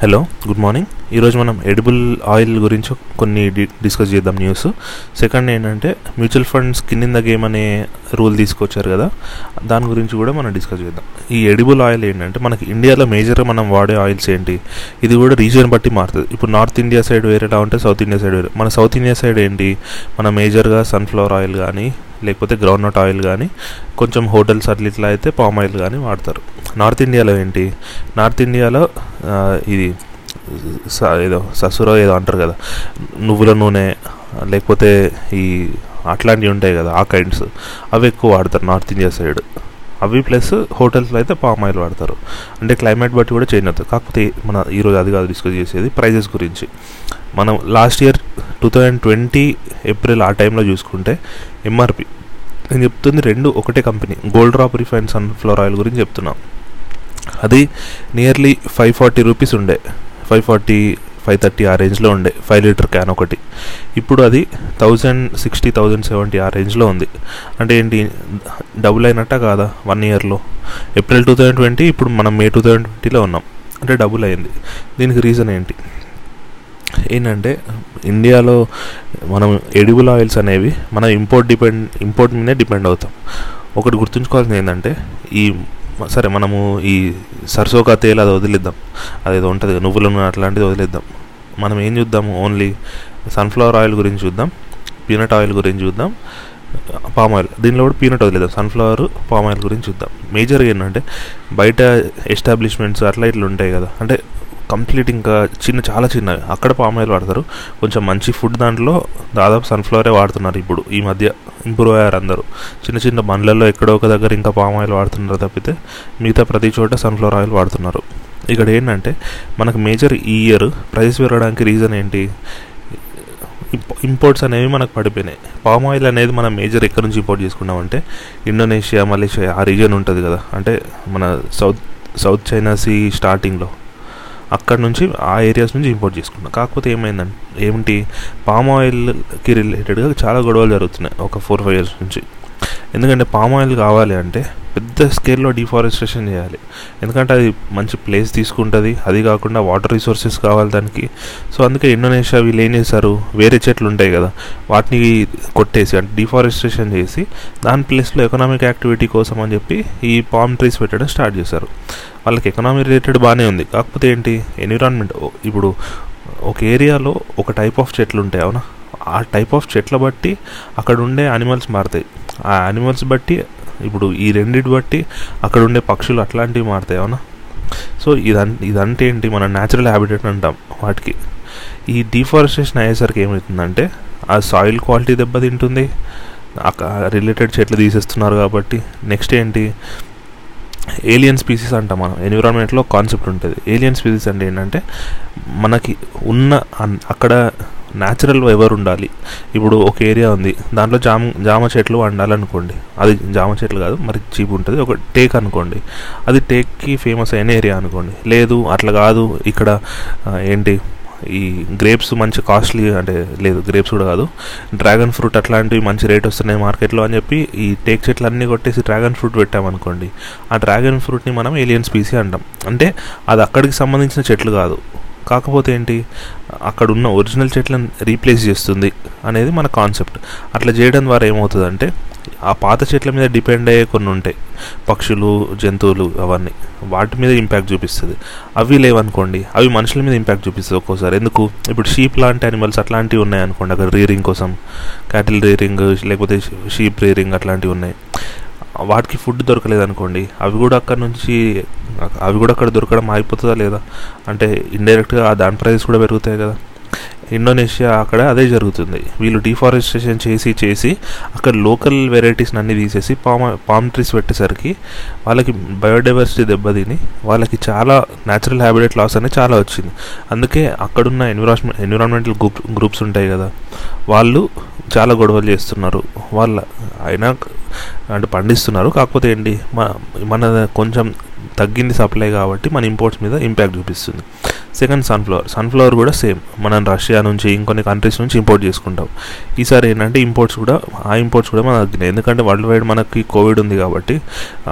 Hello, good morning. ఈరోజు మనం edible oil గురించి కొన్ని డిస్కస్ చేద్దాం న్యూస్. సెకండ్ ఏంటంటే mutual funds skin in the game అనే రూల్ తీసుకొచ్చారు కదా, దాని గురించి కూడా మనం డిస్కస్ చేద్దాం. ఈ ఎడిబుల్ ఆయిల్ ఏంటంటే మనకి ఇండియాలో మేజర్గా మనం వాడే ఆయిల్స్ ఏంటి, ఇది కూడా రీజియన్ బట్టి మారుతుంది. ఇప్పుడు నార్త్ ఇండియా సైడ్ వేరేలా ఉంటే సౌత్ ఇండియా సైడ్ వేరే. మన సౌత్ ఇండియా సైడ్ ఏంటి, మనం మేజర్గా సన్ఫ్లవర్ ఆయిల్ కానీ లేకపోతే గ్రౌండ్నట్ ఆయిల్ కానీ, కొంచెం హోటల్స్ అట్లా ఇట్లా అయితే పామ్ ఆయిల్ కానీ వాడతారు. నార్త్ ఇండియాలో ఏంటి, నార్త్ ఇండియాలో ఇది ఏదో ససుర ఏదో అంటారు కదా, నువ్వుల నూనె లేకపోతే ఈ అట్లాంటివి ఉంటాయి కదా, ఆ కైండ్స్ అవి ఎక్కువ వాడతారు నార్త్ ఇండియా సైడ్. అవి ప్లస్ హోటల్స్లో అయితే పామ్ ఆయిల్ వాడతారు. అంటే క్లైమేట్ బట్టి కూడా చేంజ్ అవుతుంది. కాకపోతే మన ఈరోజు అది కాదు డిస్కస్ చేసేది, ప్రైజెస్ గురించి. మనం లాస్ట్ ఇయర్ 2020 ఏప్రిల్ ఆ టైంలో చూసుకుంటే ఎంఆర్పి నేను చెప్తుంది రెండు ఒకటే company, gold rap refine sunflower oil గురించి చెప్తున్నాం. అది నియర్లీ 540 రూపీస్ ఉండే, 540-530 ఆ రేంజ్లో ఉండే 5 లీటర్ క్యాన్ ఒకటి. ఇప్పుడు అది 1060-1070 ఆ రేంజ్లో ఉంది. అంటే ఏంటి, డబుల్ అయినట్ట కాదా 1 ఇయర్లో? ఏప్రిల్ 2020 ఇప్పుడు మనం మే 2020లో ఉన్నాం, అంటే డబుల్ అయింది. దీనికి రీజన్ ఏంటి ఏంటంటే ఇండియాలో మనం ఎడిబుల్ ఆయిల్స్ అనేవి మన ఇంపోర్ట్ మీదే డిపెండ్ అవుతాం. ఒకటి గుర్తుంచుకోవాల్సింది ఏంటంటే సరే మనము ఈ సర్సోకా తేల్ అది వదిలేద్దాం, అదేదో ఉంటుంది కదా నువ్వుల నూనె అట్లాంటిది వదిలేద్దాం. మనం ఏం చూద్దాము, ఓన్లీ సన్ఫ్లవర్ ఆయిల్ గురించి చూద్దాం, పీనట్ ఆయిల్ గురించి చూద్దాం, పామ్ ఆయిల్. దీనిలో కూడా పీనట్ వదిలేద్దాం, సన్ఫ్లవర్ పామ్ ఆయిల్ గురించి చూద్దాం. మేజర్గా ఏంటంటే బయట ఎస్టాబ్లిష్మెంట్స్ అట్లా ఇట్లా ఉంటాయి కదా, అంటే కంప్లీట్ ఇంకా చాలా చిన్నవి అక్కడ పామ్ ఆయిల్ వాడతారు. కొంచెం మంచి ఫుడ్ దాంట్లో దాదాపు సన్ఫ్లవరే వాడుతున్నారు. ఇప్పుడు ఈ మధ్య ఇంప్రూవ్ అయ్యారు అందరూ, చిన్న చిన్న బండ్లలో ఎక్కడో ఒక దగ్గర ఇంకా పామ్ ఆయిల్ వాడుతున్నారు తప్పితే మిగతా ప్రతి చోట సన్ఫ్లవర్ ఆయిల్ వాడుతున్నారు. ఇక్కడ ఏంటంటే మనకు మేజర్ ఈ ఇయర్ ప్రైస్ పెరగడానికి రీజన్ ఏంటి, ఇంపోర్ట్స్ అనేవి మనకు పడిపోయినాయి. పామ్ ఆయిల్ అనేది మనం మేజర్ ఎక్కడి నుంచి ఇంపోర్ట్ చేసుకున్నామంటే ఇండోనేషియా, మలేషియా ఆ రీజన్ ఉంటుంది కదా, అంటే మన సౌత్ చైనా సీ స్టార్టింగ్లో అక్కడ నుంచి ఆ ఏరియాస్ నుంచి ఇంపోర్ట్ చేసుకున్నాం. కాకపోతే ఏమిటి పామ్ ఆయిల్కి రిలేటెడ్గా చాలా గొడవలు జరుగుతున్నాయి ఒక 4-5 ఇయర్స్ నుంచి. ఎందుకంటే పామ్ ఆయిల్ కావాలి అంటే పెద్ద స్కేల్లో డిఫారెస్ట్రేషన్ చేయాలి, ఎందుకంటే అది మంచి ప్లేస్ తీసుకుంటుంది. అది కాకుండా వాటర్ రిసోర్సెస్ కావాలి దానికి. సో అందుకే ఇండోనేషియా వీళ్ళు ఏం చేశారు, వేరే చెట్లు ఉంటాయి కదా వాటిని కొట్టేసి, అంటే డిఫారెస్ట్రేషన్ చేసి దాని ప్లేస్లో ఎకనామిక్ యాక్టివిటీ కోసం అని చెప్పి ఈ పామ్ ట్రీస్ పెట్టడం స్టార్ట్ చేశారు. వాళ్ళకి ఎకనామీ రిలేటెడ్ బాగానే ఉంది, కాకపోతే ఏంటి ఎన్విరాన్మెంట్. ఇప్పుడు ఒక ఏరియాలో ఒక టైప్ ఆఫ్ చెట్లు ఉంటాయి అవునా, ఆ టైప్ ఆఫ్ చెట్ల బట్టి అక్కడ ఉండే యానిమల్స్ మారుతాయి, ఆ యానిమల్స్ బట్టి ఇప్పుడు ఈ రెండిటి బట్టి అక్కడ ఉండే పక్షులు అట్లాంటివి మారుతాయి అవునా. సో ఇదంటే ఏంటి, మన న్యాచురల్ హ్యాబిటేట్ అంటాం వాటికి. ఈ డిఫారెస్టేషన్ అయ్యేసరికి ఏమవుతుందంటే ఆ సాయిల్ క్వాలిటీ దెబ్బతింటుంది, రిలేటెడ్ చెట్లు తీసేస్తున్నారు కాబట్టి. నెక్స్ట్ ఏంటి, ఏలియన్ స్పీసీస్ అంటాం మనం. ఎన్విరాన్మెంట్లో కాన్సెప్ట్ ఉంటుంది ఏలియన్ స్పీసీస్ అంటే ఏంటంటే మనకి ఉన్న అక్కడ న్యాచురల్ ఎవరు ఉండాలి. ఇప్పుడు ఒక ఏరియా ఉంది దాంట్లో జామ చెట్లు వండాలనుకోండి, అది జామ చెట్లు కాదు మరి చీప్ ఉంటుంది. ఒక టేక్ అనుకోండి, అది టేక్కి ఫేమస్ అయిన ఏరియా అనుకోండి. లేదు అట్లా కాదు, ఇక్కడ ఏంటి ఈ గ్రేప్స్ మంచి కాస్ట్లీ, అంటే లేదు గ్రేప్స్ కూడా కాదు డ్రాగన్ ఫ్రూట్ అట్లాంటివి మంచి రేట్ వస్తున్నాయి మార్కెట్లో అని చెప్పి ఈ టేక్ చెట్లు అన్నీ కొట్టేసి డ్రాగన్ ఫ్రూట్ పెట్టామనుకోండి, ఆ డ్రాగన్ ఫ్రూట్ని మనం ఏలియన్ స్పీసీ అంటాం. అంటే అది అక్కడికి సంబంధించిన చెట్లు కాదు, కాకపోతే ఏంటి అక్కడ ఉన్న ఒరిజినల్ చెట్లను రీప్లేస్ చేస్తుంది అనేది మన కాన్సెప్ట్. అట్లా చేయడం ద్వారా ఏమవుతుందంటే ఆ పాత చెట్ల మీద డిపెండ్ అయ్యే కొన్ని ఉంటాయి పక్షులు జంతువులు అవన్నీ, వాటి మీద ఇంపాక్ట్ చూపిస్తుంది. అవి లేవనుకోండి అవి మనుషుల మీద ఇంపాక్ట్ చూపిస్తుంది ఒక్కోసారి. ఎందుకు, ఇప్పుడు షీప్ లాంటి యానిమల్స్ అట్లాంటివి ఉన్నాయనుకోండి అక్కడ రీరింగ్ కోసం, క్యాటిల్ రీరింగ్ లేకపోతే షీప్ రీరింగ్ అట్లాంటివి ఉన్నాయి. వాటికి ఫుడ్ దొరకలేదనుకోండి అవి కూడా అక్కడ దొరకడం ఆగిపోతుందా లేదా, అంటే ఇండైరెక్ట్గా దాని ప్రైస్ కూడా పెరుగుతాయి కదా. ఇండోనేషియా అక్కడ అదే జరుగుతుంది, వీళ్ళు డిఫారెస్టేషన్ చేసి అక్కడ లోకల్ వెరైటీస్ని అన్నీ తీసేసి పామ్ ట్రీస్ పెట్టేసరికి వాళ్ళకి బయోడైవర్సిటీ దెబ్బతిని వాళ్ళకి చాలా న్యాచురల్ హ్యాబిటేట్ లాస్ అనేది చాలా వచ్చింది. అందుకే అక్కడున్న ఎన్విరాన్మెంటల్ గ్రూప్స్ ఉంటాయి కదా వాళ్ళు చాలా గొడవలు చేస్తున్నారు. వాళ్ళ అయినా అంటే పండిస్తున్నారు, కాకపోతే ఏంటి మన కొంచెం తగ్గింది సప్లై కాబట్టి మన ఇంపోర్ట్స్ మీద ఇంపాక్ట్ చూపిస్తుంది. సెకండ్ సన్ఫ్లవర్ కూడా సేమ్. మనం రష్యా నుంచి ఇంకొన్ని కంట్రీస్ నుంచి ఇంపోర్ట్ చేసుకుంటాం. ఈసారి ఏంటంటే ఇంపోర్ట్స్ కూడా మనకు తగ్గినాయి, ఎందుకంటే వరల్డ్ వైడ్ మనకి కోవిడ్ ఉంది కాబట్టి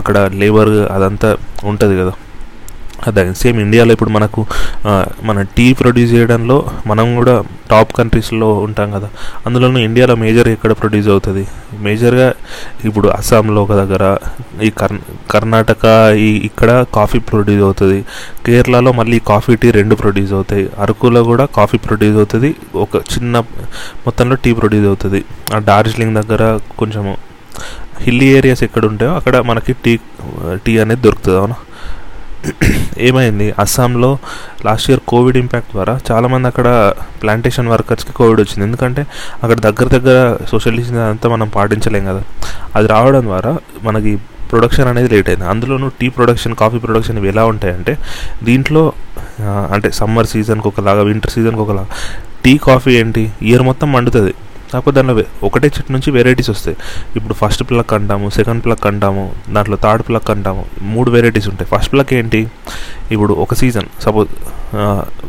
అక్కడ లేబర్ అదంతా ఉంటుంది కదా, అదే సేమ్ ఇండియాలో ఇప్పుడు మనకు మన టీ ప్రొడ్యూస్ చేయడంలో మనం కూడా టాప్ కంట్రీస్లో ఉంటాం కదా. అందులోనూ ఇండియాలో మేజర్గా ఎక్కడ ప్రొడ్యూస్ అవుతుంది, మేజర్గా ఇప్పుడు అస్సాంలో ఒక దగ్గర, ఈ కర్ణాటక ఇక్కడ కాఫీ ప్రొడ్యూస్ అవుతుంది, కేరళలో మళ్ళీ కాఫీ టీ రెండు ప్రొడ్యూస్ అవుతాయి, అరకులో కూడా కాఫీ ప్రొడ్యూస్ అవుతుంది, ఒక చిన్న మొత్తంలో టీ ప్రొడ్యూస్ అవుతుంది. డార్జిలింగ్ దగ్గర కొంచెం హిల్లీ ఏరియాస్ ఎక్కడ ఉంటాయో అక్కడ మనకి టీ అనేది దొరుకుతుంది. అవునా, ఏమైంది అస్సాంలో లాస్ట్ ఇయర్ కోవిడ్ ఇంపాక్ట్ ద్వారా చాలామంది అక్కడ ప్లాంటేషన్ వర్కర్స్కి కోవిడ్ వచ్చింది. ఎందుకంటే అక్కడ దగ్గర సోషలిజం అంతా మనం పాటించలేం కదా. అది రావడం ద్వారా మనకి ప్రొడక్షన్ అనేది లేట్ అయింది. అందులోనూ టీ ప్రొడక్షన్, కాఫీ ప్రొడక్షన్ ఇవి ఎలా ఉంటాయంటే, దీంట్లో అంటే సమ్మర్ సీజన్కి ఒకలాగా, వింటర్ సీజన్కి ఒకలాగా. టీ కాఫీ ఏంటి ఇయర్ మొత్తం మండుతుంది, కాకపోతే దానిలో ఒకటే చెట్టు నుంచి వెరైటీస్ వస్తాయి. ఇప్పుడు ఫస్ట్ ప్లక్ అంటాము, సెకండ్ ప్లక్ అంటాము, దాంట్లో థర్డ్ ప్లక్ అంటాము, 3 వెరైటీస్ ఉంటాయి. ఫస్ట్ ప్లక్ ఏంటి, ఇప్పుడు ఒక సీజన్ సపోజ్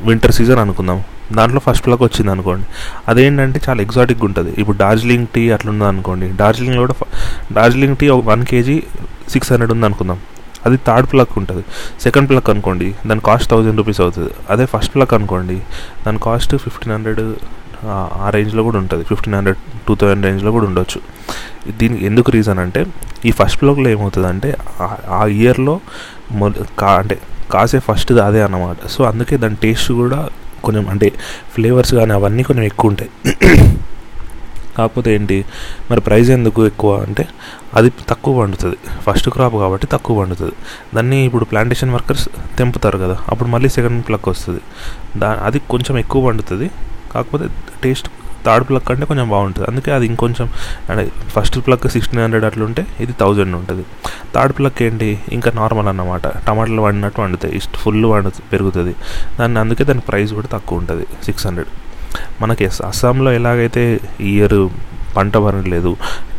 వింటర్ సీజన్ అనుకుందాం, దాంట్లో ఫస్ట్ ప్లక్ వచ్చింది అనుకోండి, అదేంటంటే చాలా ఎగ్జాటిక్గా ఉంటుంది. ఇప్పుడు డార్జిలింగ్ టీ అట్లా ఉంది అనుకోండి, డార్జిలింగ్లో కూడా డార్జిలింగ్ టీ 1 kg 600 ఉంది అనుకుందాం, అది థర్డ్ ప్లక్ ఉంటుంది. సెకండ్ ప్లక్ అనుకోండి దాని కాస్ట్ 1000 రూపీస్ అవుతుంది. అదే ఫస్ట్ ప్లక్ అనుకోండి దాని కాస్ట్ 1500 ఆ రేంజ్లో కూడా ఉంటుంది, 1500-2000 రేంజ్లో కూడా ఉండొచ్చు. దీనికి ఎందుకు రీజన్ అంటే, ఈ ఫస్ట్ ప్లక్లో ఏమవుతుందంటే ఆ ఇయర్లో అంటే కాసే ఫస్ట్ అదే అన్నమాట. సో అందుకే దాని టేస్ట్ కూడా కొంచెం అంటే ఫ్లేవర్స్ కానీ అవన్నీ కొంచెం ఎక్కువ ఉంటాయి. కాకపోతే ఏంటి మరి ప్రైస్ ఎందుకు ఎక్కువ అంటే, అది తక్కువ పండుతుంది, ఫస్ట్ క్రాప్ కాబట్టి తక్కువ పండుతుంది. దాన్ని ఇప్పుడు ప్లాంటేషన్ వర్కర్స్ తెంపుతారు కదా, అప్పుడు మళ్ళీ సెకండ్ ప్లక్ వస్తుంది, అది కొంచెం ఎక్కువ పండుతుంది. కాకపోతే టేస్ట్ థర్డ్ ప్లక్ అంటే కొంచెం బాగుంటుంది, అందుకే అది ఇంకొంచెం అంటే ఫస్ట్ ప్లక్ 1600 అట్లుంటే ఇది 1000 ఉంటుంది. థర్డ్ ప్లక్ ఏంటి ఇంకా నార్మల్ అన్నమాట, టమాటాలు వండినట్టు వండుతాయి, ఫుల్ పెరుగుతుంది దాన్ని, అందుకే దాని ప్రైస్ కూడా తక్కువ ఉంటుంది, 600. మనకి అస్సాంలో ఎలాగైతే ఇయర్ పంట పడలేదు,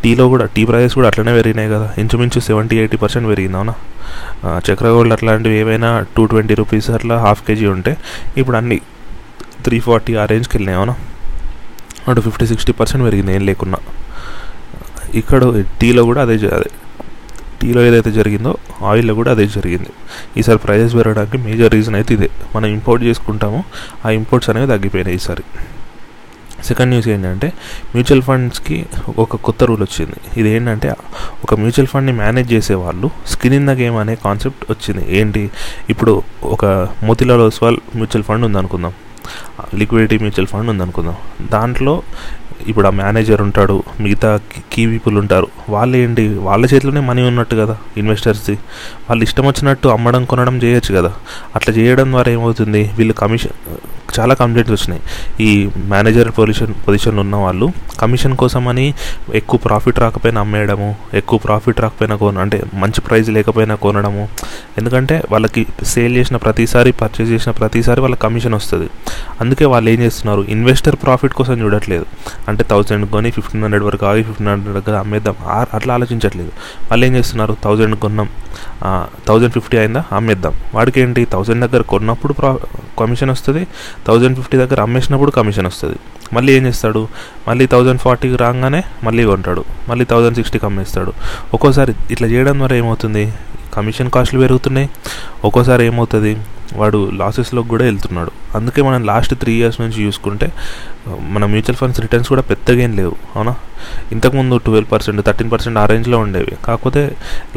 టీలో కూడా టీ ప్రైజెస్ కూడా అట్లనే పెరిగినాయి కదా, ఇంచుమించు 70-80% పెరిగింది. అవునా, చక్రగోళ్ళు అట్లాంటివి ఏవైనా 220 రూపీస్ అట్లా హాఫ్ kg ఉంటే ఇప్పుడు అన్నీ 340 ఆ రేంజ్కి వెళ్ళినాయి. అవునా, అటు 50-60% పెరిగింది ఏం లేకున్నా. ఇక్కడ టీలో కూడా అదే టీలో ఏదైతే జరిగిందో ఆయిల్లో కూడా అదే జరిగింది. ఈసారి ప్రైజెస్ పెరగడానికి మేజర్ రీజన్ అయితే ఇదే, మనం ఇంపోర్ట్ చేసుకుంటాము, ఆ ఇంపోర్ట్స్ అనేవి తగ్గిపోయినాయి ఈసారి. సెకండ్ న్యూస్ ఏంటంటే, మ్యూచువల్ ఫండ్స్కి ఒక కొత్త రూల్ వచ్చింది. ఇది ఏంటంటే, ఒక మ్యూచువల్ ఫండ్ని మేనేజ్ చేసేవాళ్ళు స్కిన్ ఇన్ ద గేమ్ అనే కాన్సెప్ట్ వచ్చింది. ఏంటి, ఇప్పుడు ఒక మోతిలాల్ ఓస్వాల్ మ్యూచువల్ ఫండ్ ఉందనుకుందాం, లిక్విడిటీ మ్యూచువల్ ఫండ్ ఉందనుకుందాం, దాంట్లో ఇప్పుడు ఆ మేనేజర్ ఉంటాడు, మిగతా కీ పీపుల్ ఉంటారు. వాళ్ళు ఏంటి, వాళ్ళ చేతిలోనే మనీ ఉన్నట్టు కదా ఇన్వెస్టర్స్ది, వాళ్ళు ఇష్టం వచ్చినట్టు అమ్మడం కొనడం చేయొచ్చు కదా. అట్లా చేయడం ద్వారా ఏమవుతుంది, వీళ్ళు కమిషన్, చాలా కంప్లైంట్స్ వచ్చినాయి ఈ మేనేజర్ పొజిషన్లో ఉన్న వాళ్ళు కమిషన్ కోసం అని ఎక్కువ ప్రాఫిట్ రాకపోయినా అమ్మేయడము, ఎక్కువ ప్రాఫిట్ రాకపోయినా అంటే మంచి ప్రైజ్ లేకపోయినా కొనడము. ఎందుకంటే వాళ్ళకి సేల్ చేసిన ప్రతిసారి, పర్చేస్ చేసిన ప్రతిసారి వాళ్ళ కమిషన్ వస్తుంది. అందుకే వాళ్ళు ఏం చేస్తున్నారు, ఇన్వెస్టర్ ప్రాఫిట్ కోసం చూడట్లేదు, అంటే 1000 కొని 1500 వరకు ఆగి 1500 దగ్గర అమ్మేద్దాం అట్లా ఆలోచించట్లేదు. వాళ్ళు ఏం చేస్తున్నారు, 1000 కొన్నాం, 1050 అయిందా అమ్మేద్దాం. వాడికి ఏంటి, 1000 దగ్గర కొన్నప్పుడు కమిషన్ వస్తుంది, 1050 దగ్గర అమ్మేసినప్పుడు కమిషన్ వస్తుంది. మళ్ళీ ఏం చేస్తాడు, మళ్ళీ 1040 రాగానే మళ్ళీ కొంటాడు, మళ్ళీ 1060 అమ్మేస్తాడు. ఒక్కోసారి ఇట్లా చేయడం ద్వారా ఏమవుతుంది, కమిషన్ కాస్ట్లు పెరుగుతున్నాయి, ఒక్కోసారి ఏమవుతుంది వాడు లాసెస్లోకి కూడా వెళ్తున్నాడు. అందుకే మనం లాస్ట్ 3 years నుంచి చూసుకుంటే మన మ్యూచువల్ ఫండ్స్ రిటర్న్స్ కూడా పెద్దగా ఏం లేవు. అవునా, ఇంతకుముందు 12%, 13% ఆ రేంజ్లో ఉండేవి. కాకపోతే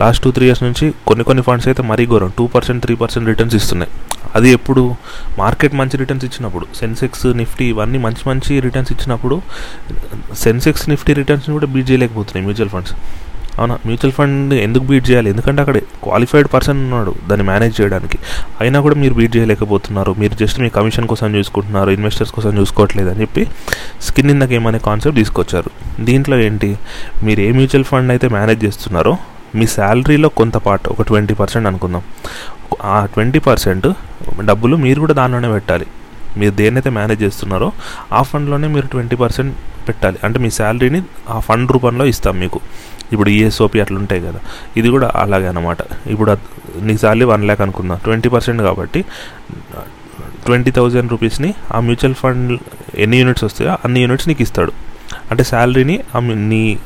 లాస్ట్ 2-3 years నుంచి కొన్ని ఫండ్స్ అయితే మరీ ఘోరం 2%, 3% రిటర్న్స్ ఇస్తున్నాయి. అది ఎప్పుడు, మార్కెట్ మంచి రిటర్న్స్ ఇచ్చినప్పుడు, సెన్సెక్స్, నిఫ్టీ ఇవన్నీ మంచి రిటర్న్స్ ఇచ్చినప్పుడు సెన్సెక్స్, నిఫ్టీ రిటర్న్స్ని కూడా బీట్ చేయలేకపోతున్నాయి మ్యూచువల్ ఫండ్స్. అవునా, మ్యూచువల్ ఫండ్ ఎందుకు బీట్ చేయాలి, ఎందుకంటే అక్కడ క్వాలిఫైడ్ పర్సన్ ఉన్నాడు దాన్ని మేనేజ్ చేయడానికి, అయినా కూడా మీరు బీట్ చేయలేకపోతున్నారు, మీరు జస్ట్ మీ కమిషన్ కోసం చూసుకుంటున్నారు, ఇన్వెస్టర్స్ కోసం చూసుకోవట్లేదు అని చెప్పి స్కిన్ ఇన్ ద గేమ్ అనే కాన్సెప్ట్ తీసుకొచ్చారు. దీంట్లో ఏంటి, మీరు ఏ మ్యూచువల్ ఫండ్ అయితే మేనేజ్ చేస్తున్నారో మీ శాలరీలో కొంత పార్ట్, ఒక 20% అనుకుందాం, ఆ 20% డబ్బులు మీరు కూడా దానిలోనే పెట్టాలి. మీరు దేన్నైతే మేనేజ్ చేస్తున్నారో ఆ ఫండ్లోనే మీరు 20% పెట్టాలి, అంటే మీ శాలరీని ఆ ఫండ్ రూపంలో ఇస్తాం మీకు. ఇప్పుడు ఈఎస్ఓపి అట్లా ఉంటాయి కదా, ఇది కూడా అలాగే అనమాట. ఇప్పుడు నీ శాలరీ 1 lakh అనుకుందాం, 20% కాబట్టి 20,000 రూపీస్ని ఆ మ్యూచువల్ ఫండ్ ఎన్ని యూనిట్స్ వస్తాయో అన్ని యూనిట్స్ నీకు ఇస్తాడు. అంటే శాలరీని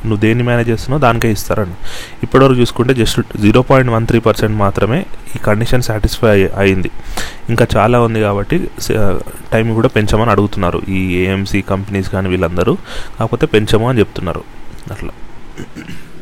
నువ్వు దేన్ని మేనేజ్ చేస్తున్నావు దానికే ఇస్తారని. ఇప్పటివరకు చూసుకుంటే జస్ట్ 0.13% మాత్రమే ఈ కండిషన్ సాటిస్ఫై అయింది. ఇంకా చాలా ఉంది కాబట్టి టైం కూడా పెంచమని అడుగుతున్నారు ఈ ఏఎంసీ కంపెనీస్ కానీ వీళ్ళందరూ, కాకపోతే పెంచమని చెప్తున్నారు అట్లా.